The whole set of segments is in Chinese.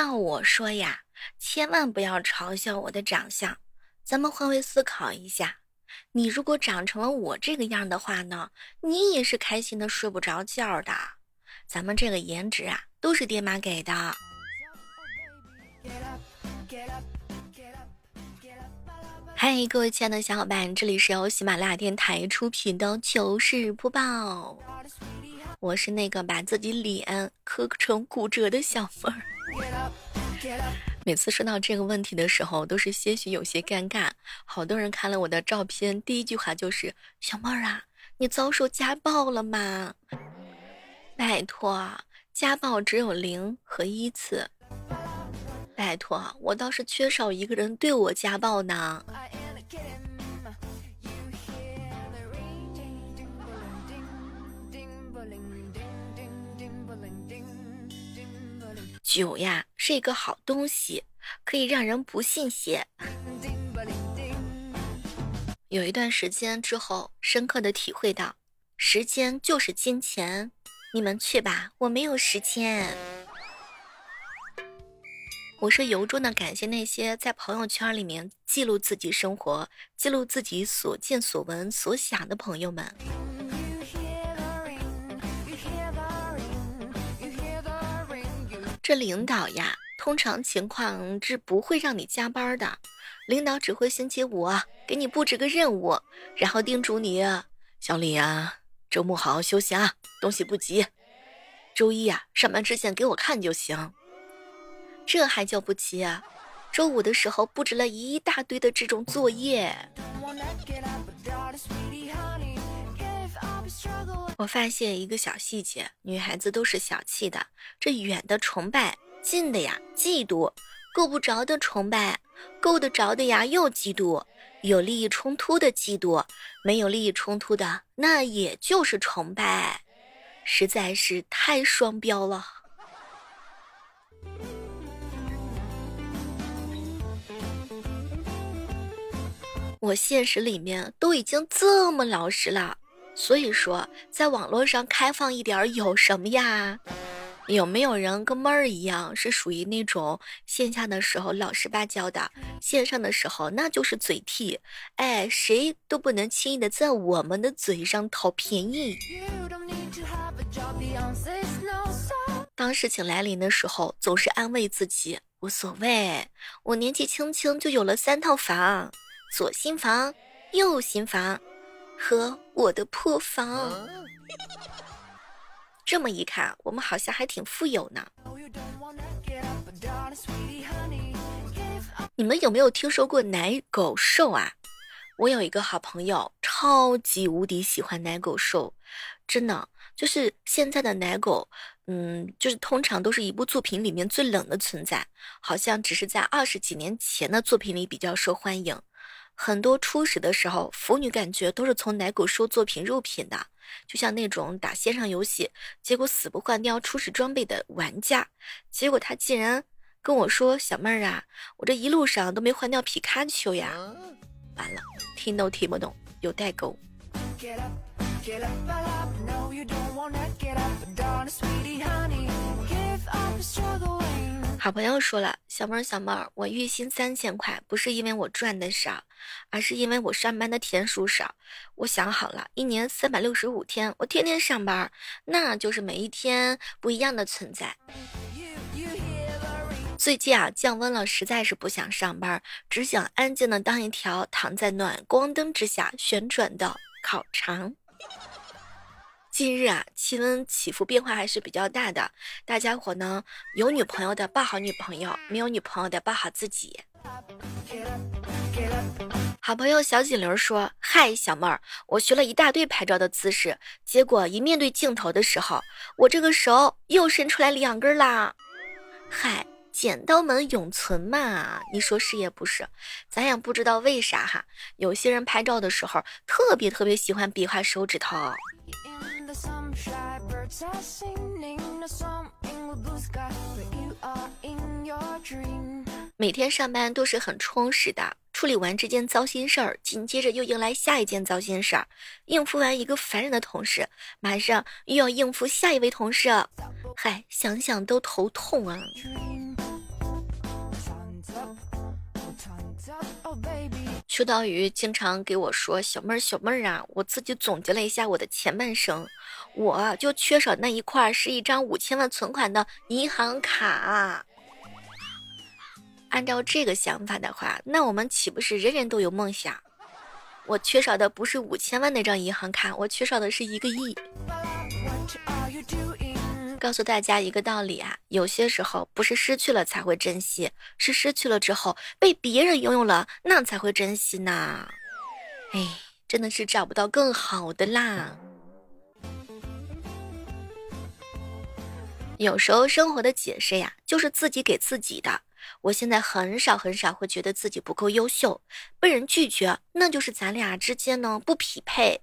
要我说呀，千万不要嘲笑我的长相，咱们换位思考一下，你如果长成了我这个样的话呢，你也是开心的睡不着觉的。咱们这个颜值啊，都是爹妈给的。嗨，各位亲爱的小伙伴，这里是由喜马拉雅电台出品的糗事播报，我是那个把自己脸磕成骨折的小妹儿。每次说到这个问题的时候，都是些许有些尴尬。好多人看了我的照片，第一句话就是：“小妹儿啊，你遭受家暴了吗？”拜托，家暴只有0和1次。拜托，我倒是缺少一个人对我家暴呢。酒呀是一个好东西，可以让人不信邪。有一段时间之后，深刻的体会到，时间就是金钱。你们去吧，我没有时间。我是由衷的感谢那些在朋友圈里面记录自己生活、记录自己所见所闻所想的朋友们。这领导呀，通常情况是不会让你加班的，领导只会星期五给你布置个任务，然后叮嘱你：小李啊，周末好好休息啊，东西不急，周一啊上班之前给我看就行。这还叫不急啊？周五的时候布置了一大堆的这种作业。我发现一个小细节，女孩子都是小气的，这远的崇拜，近的呀嫉妒，够不着的崇拜，够得着的呀又嫉妒，有利益冲突的嫉妒，没有利益冲突的那也就是崇拜，实在是太双标了。我现实里面都已经这么老实了，所以说在网络上开放一点有什么呀？有没有人跟妹儿一样，是属于那种线下的时候老实巴交的，线上的时候那就是嘴替，哎，谁都不能轻易的在我们的嘴上讨便宜。当事情来临的时候，总是安慰自己无所谓，我年纪轻轻就有了3套房，左新房、右新房和我的破房。这么一看，我们好像还挺富有呢。你们有没有听说过奶狗兽啊？我有一个好朋友超级无敌喜欢奶狗兽，真的就是现在的奶狗，就是通常都是一部作品里面最冷的存在，好像只是在20几年前的作品里比较受欢迎。很多初始的时候，腐女感觉都是从奶狗兽作品入品的，就像那种打线上游戏，结果死不换掉初始装备的玩家。结果他竟然跟我说：“小妹儿啊，我这一路上都没换掉皮卡丘呀！”完了，听都听不懂，有代沟。好朋友说了：“小妹儿，我月薪3000块，不是因为我赚的少，而是因为我上班的天数少。我想好了，一年365天，我天天上班，那就是每一天不一样的存在。最近啊，降温了，实在是不想上班，只想安静的当一条躺在暖光灯之下旋转的烤肠。”近日啊，气温起伏变化还是比较大的，大家伙呢，有女朋友的抱好女朋友，没有女朋友的抱好自己。好朋友小锦玲说：“嗨，小妹儿，我学了一大堆拍照的姿势，结果一面对镜头的时候，我这个手又伸出来2根啦。”嗨，剪刀门永存嘛，你说是也不是？咱也不知道为啥哈，有些人拍照的时候特别喜欢比划手指头。每天上班都是很充实的，处理完这件糟心事儿，紧接着又迎来下一件糟心事儿，应付完一个烦人的同事，马上又要应付下一位同事，嗨，想想都头痛啊。秋刀鱼经常给我说：“小妹儿，小妹儿啊，我自己总结了一下我的前半生，我就缺少那一块是一张5000万存款的银行卡。”按照这个想法的话，那我们岂不是人人都有梦想？我缺少的不是5000万那张银行卡，我缺少的是1个亿。告诉大家一个道理啊，有些时候不是失去了才会珍惜，是失去了之后被别人拥有了，那才会珍惜呢。哎，真的是找不到更好的啦。有时候生活的解释呀，就是自己给自己的。我现在很少会觉得自己不够优秀，被人拒绝，那就是咱俩之间呢不匹配。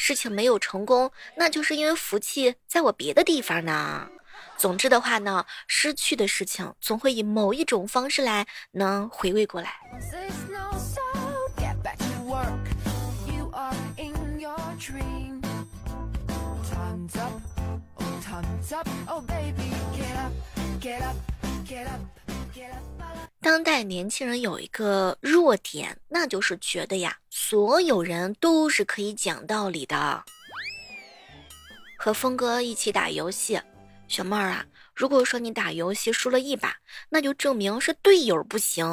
事情没有成功，那就是因为福气在我别的地方呢。总之的话呢，失去的事情总会以某一种方式来能回味过来。当代年轻人有一个弱点，那就是觉得呀，所有人都是可以讲道理的。和峰哥一起打游戏，小妹儿啊，如果说你打游戏输了一把，那就证明是队友不行；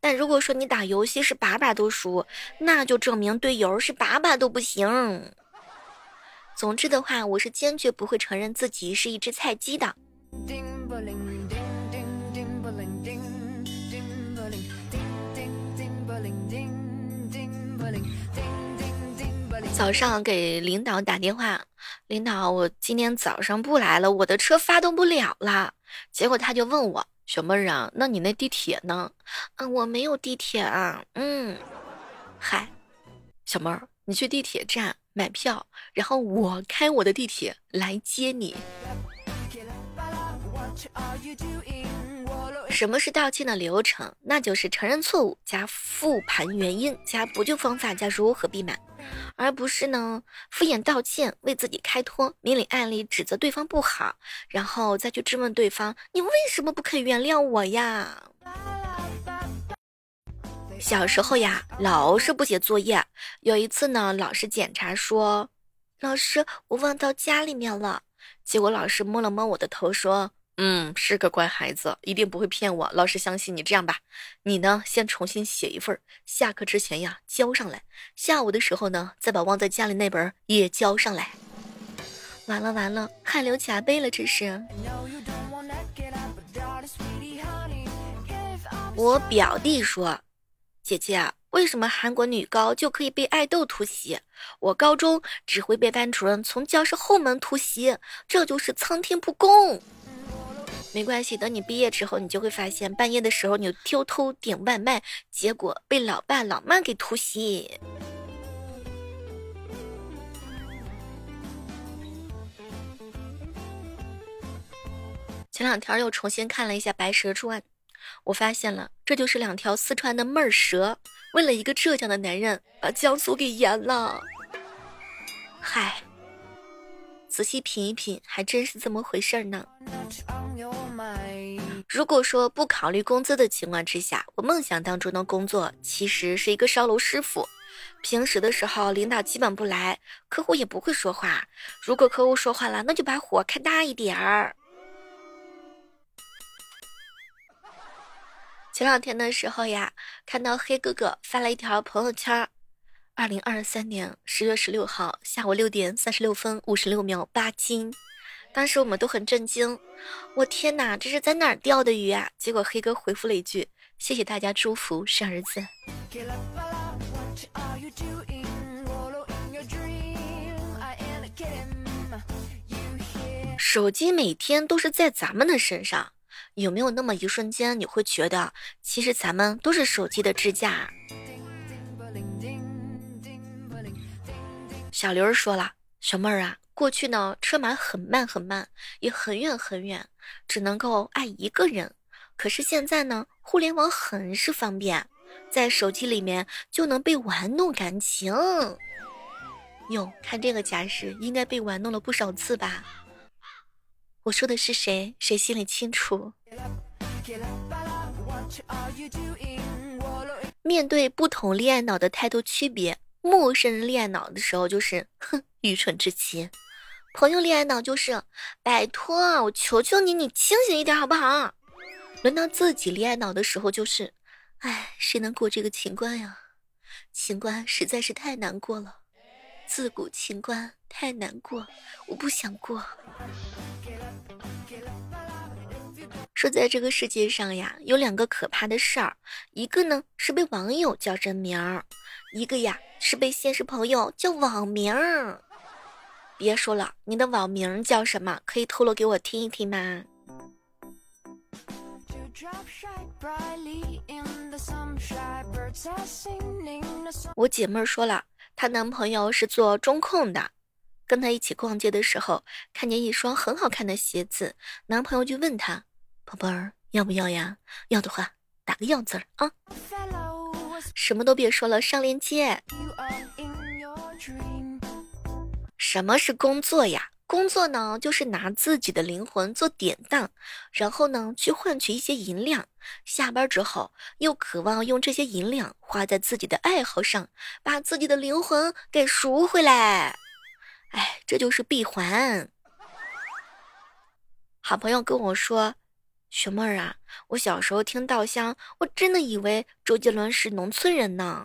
但如果说你打游戏是把把都输，那就证明队友是把把都不行。总之的话，我是坚决不会承认自己是一只菜鸡的。早上给领导打电话，领导，我今天早上不来了，我的车发动不了了。结果他就问我，小妹儿啊，那你那地铁呢？我没有地铁啊。嗨，小妹儿，你去地铁站买票，然后我开我的地铁来接你。什么是道歉的流程？那就是承认错误加复盘原因加补救方法加如何避免，而不是呢敷衍道歉，为自己开脱，明里暗里指责对方不好，然后再去质问对方，你为什么不肯原谅我呀？小时候呀，老是不写作业，有一次呢，老师检查说，老师，我忘到家里面了。结果老师摸了摸我的头说，是个乖孩子，一定不会骗我，老师相信你。这样吧，你呢先重新写一份，下课之前呀交上来，下午的时候呢再把忘在家里那本也交上来。完了，汗流浃背了，这是。我表弟说，姐姐，为什么韩国女高就可以被爱豆突袭？我高中只会被班主任从教室后门突袭，这就是苍天不公。没关系，等你毕业之后，你就会发现，半夜的时候你偷点外卖，结果被老爸老妈给突袭。前两天又重新看了一下《白蛇传》，我发现了，这就是2条四川的妹儿蛇，为了一个浙江的男人，把江苏给淹了。嗨，仔细品一品，还真是这么回事呢。如果说不考虑工资的情况之下，我梦想当中的工作其实是一个烧楼师傅。平时的时候领导基本不来，客户也不会说话，如果客户说话了，那就把火开大一点儿。前两天的时候呀，看到黑哥哥发了一条朋友圈，2023年10月16号下午6点36分56秒8斤。当时我们都很震惊，我天哪，这是在哪儿钓的鱼啊？结果黑哥回复了一句，谢谢大家祝福，是儿子。手机每天都是在咱们的身上，有没有那么一瞬间你会觉得，其实咱们都是手机的支架？小刘说了，小妹儿啊，过去呢车马很慢，也很远，只能够爱一个人。可是现在呢，互联网很是方便，在手机里面就能被玩弄感情。哟，看这个架势，应该被玩弄了不少次吧？我说的是谁，谁心里清楚。面对不同恋爱脑的态度区别，陌生人恋爱脑的时候就是哼，愚蠢至极；朋友恋爱脑就是拜托我求求你，你清醒一点好不好？轮到自己恋爱脑的时候就是哎，谁能过这个情关呀？情关实在是太难过了，自古情关太难过，我不想过。说在这个世界上呀，有两个可怕的事儿，一个呢是被网友叫真名儿，一个呀是被现实朋友叫网名儿。别说了，你的网名叫什么？可以透露给我听一听吗？我姐妹说了，她男朋友是做中控的，跟她一起逛街的时候，看见一双很好看的鞋子，男朋友就问她。宝贝儿，要不要呀？要的话，打个要字儿啊！什么都别说了，上链接。什么是工作呀？工作呢，就是拿自己的灵魂做典当，然后呢，去换取一些银两。下班之后，又渴望用这些银两花在自己的爱好上，把自己的灵魂给赎回来。哎，这就是闭环。好朋友跟我说。学妹儿啊，我小时候听稻香，我真的以为周杰伦是农村人呢。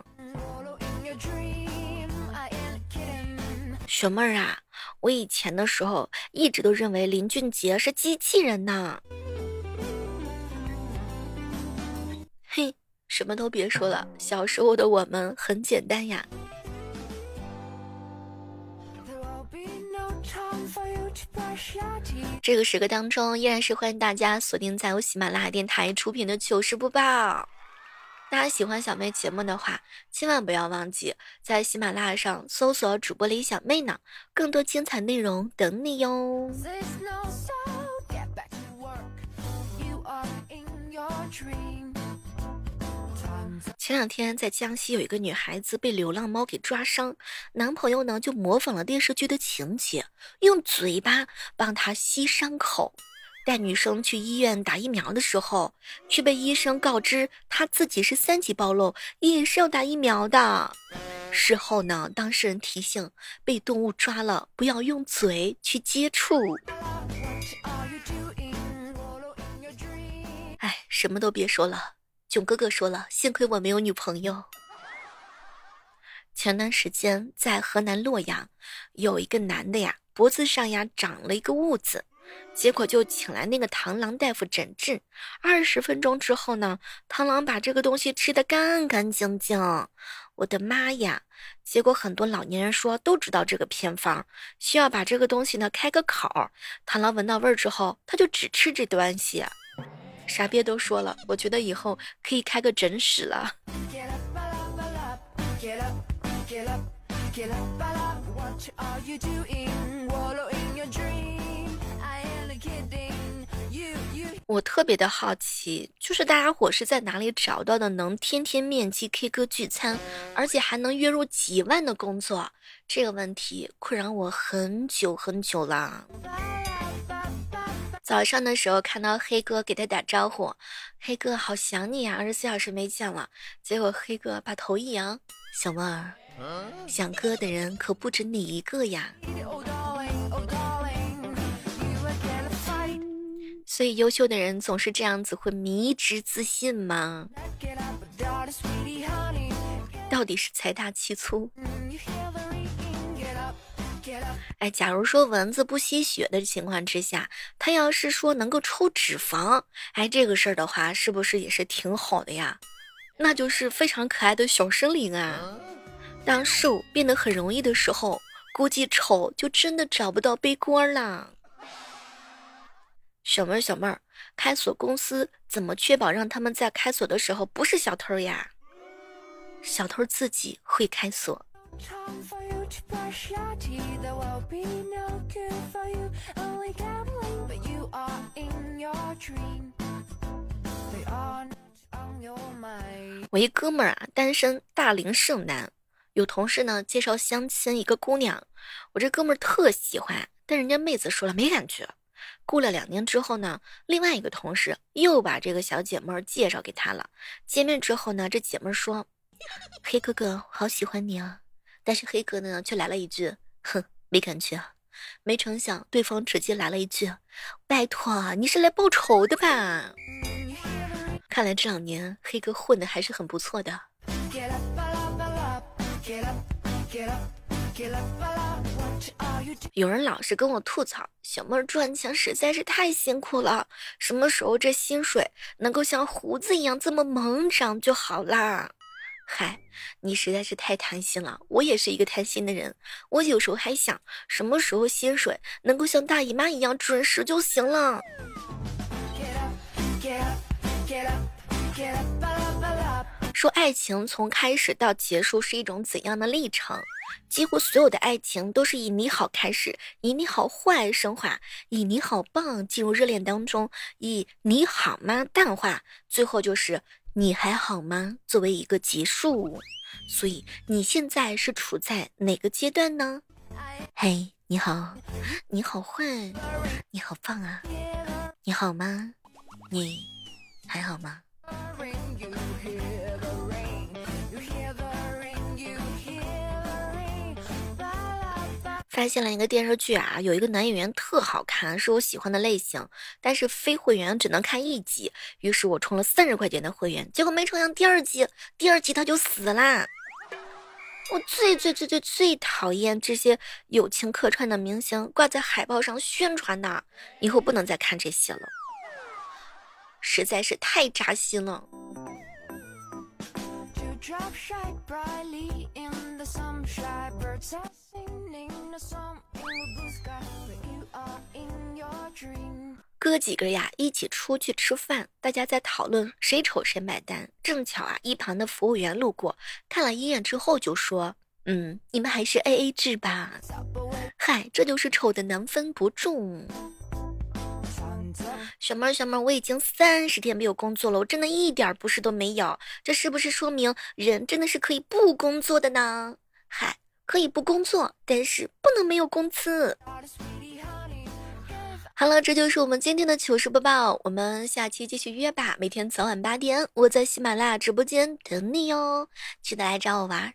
学妹儿啊，我以前的时候一直都认为林俊杰是机器人呢。嘿，什么都别说了，小时候的我们很简单呀。这个时刻当中，依然是欢迎大家锁定在由喜马拉雅电台出品的糗事播报。大家喜欢小妹节目的话，千万不要忘记在喜马拉雅上搜索主播李小妹呢，更多精彩内容等你哟。前两天在江西有一个女孩子被流浪猫给抓伤，男朋友呢就模仿了电视剧的情节，用嘴巴帮她吸伤口。带女生去医院打疫苗的时候，却被医生告知她自己是3级暴露，也是要打疫苗的。事后呢，当事人提醒被动物抓了不要用嘴去接触。哎，什么都别说了。囧哥哥说了，幸亏我没有女朋友。前段时间在河南洛阳，有一个男的呀，脖子上呀长了一个痦子，结果就请来那个螳螂大夫诊治。20分钟之后呢，螳螂把这个东西吃得干干净净。我的妈呀！结果很多老年人说都知道这个偏方，需要把这个东西呢开个口，螳螂闻到味儿之后，他就只吃这东西。啥别都说了，我觉得以后可以开个诊室了。我特别的好奇，就是大家伙是在哪里找到的能天天面基 K 歌聚餐，而且还能月入几万的工作？这个问题困扰我很久很久了。早上的时候看到黑哥，给他打招呼，黑哥好想你呀，24小时没见了。结果黑哥把头一扬，小妹儿，想哥的人可不止你一个呀。所以优秀的人总是这样子，会迷之自信吗？到底是财大气粗？哎，假如说蚊子不吸血的情况之下，它要是说能够抽脂肪，哎，这个事儿的话，是不是也是挺好的呀？那就是非常可爱的小生灵啊。当瘦变得很容易的时候，估计丑就真的找不到背锅啦。小妹儿，开锁公司怎么确保让他们在开锁的时候不是小偷呀？小偷自己会开锁。我一哥们儿啊，单身大龄剩男，有同事呢介绍相亲一个姑娘，我这哥们儿特喜欢，但人家妹子说了没感觉，过了2年之后呢，另外一个同事又把这个小姐妹介绍给他了。见面之后呢，这姐妹说：“黑哥哥，好喜欢你啊。”但是黑哥呢，却来了一句：“哼，没感觉啊。”没成想，对方直接来了一句：“拜托，你是来报仇的吧？”看来这2年黑哥混的还是很不错的。有人老是跟我吐槽，小妹赚钱实在是太辛苦了，什么时候这薪水能够像胡子一样这么猛涨就好啦。嗨，你实在是太贪心了，我也是一个贪心的人，我有时候还想什么时候薪水能够像大姨妈一样准时就行了。说爱情从开始到结束是一种怎样的历程？几乎所有的爱情都是以你好开始，以你好坏升华，以你好棒进入热恋当中，以你好吗淡化，最后就是你还好吗作为一个结束。所以你现在是处在哪个阶段呢？嘿，你好，你好坏，你好棒啊，你好吗？你还好吗？发现了一个电视剧啊，有一个男演员特好看，是我喜欢的类型，但是非会员只能看1集，于是我充了30块钱的会员，结果没成想第二集他就死啦。我最讨厌这些友情客串的明星挂在海报上宣传的，以后不能再看这些了，实在是太扎心了。哥几个呀一起出去吃饭，大家在讨论谁丑谁买单，正巧啊一旁的服务员路过，看了一眼之后就说：“你们还是 AA 制吧。”嗨，这就是丑的难分伯仲。小妹，我已经30天没有工作了，我真的一点不是都没有，这是不是说明人真的是可以不工作的呢？嗨，可以不工作，但是不能没有工资。好了，这就是我们今天的糗事播报，我们下期继续约吧，每天早晚8点，我在喜马拉雅直播间等你哟，记得来找我玩。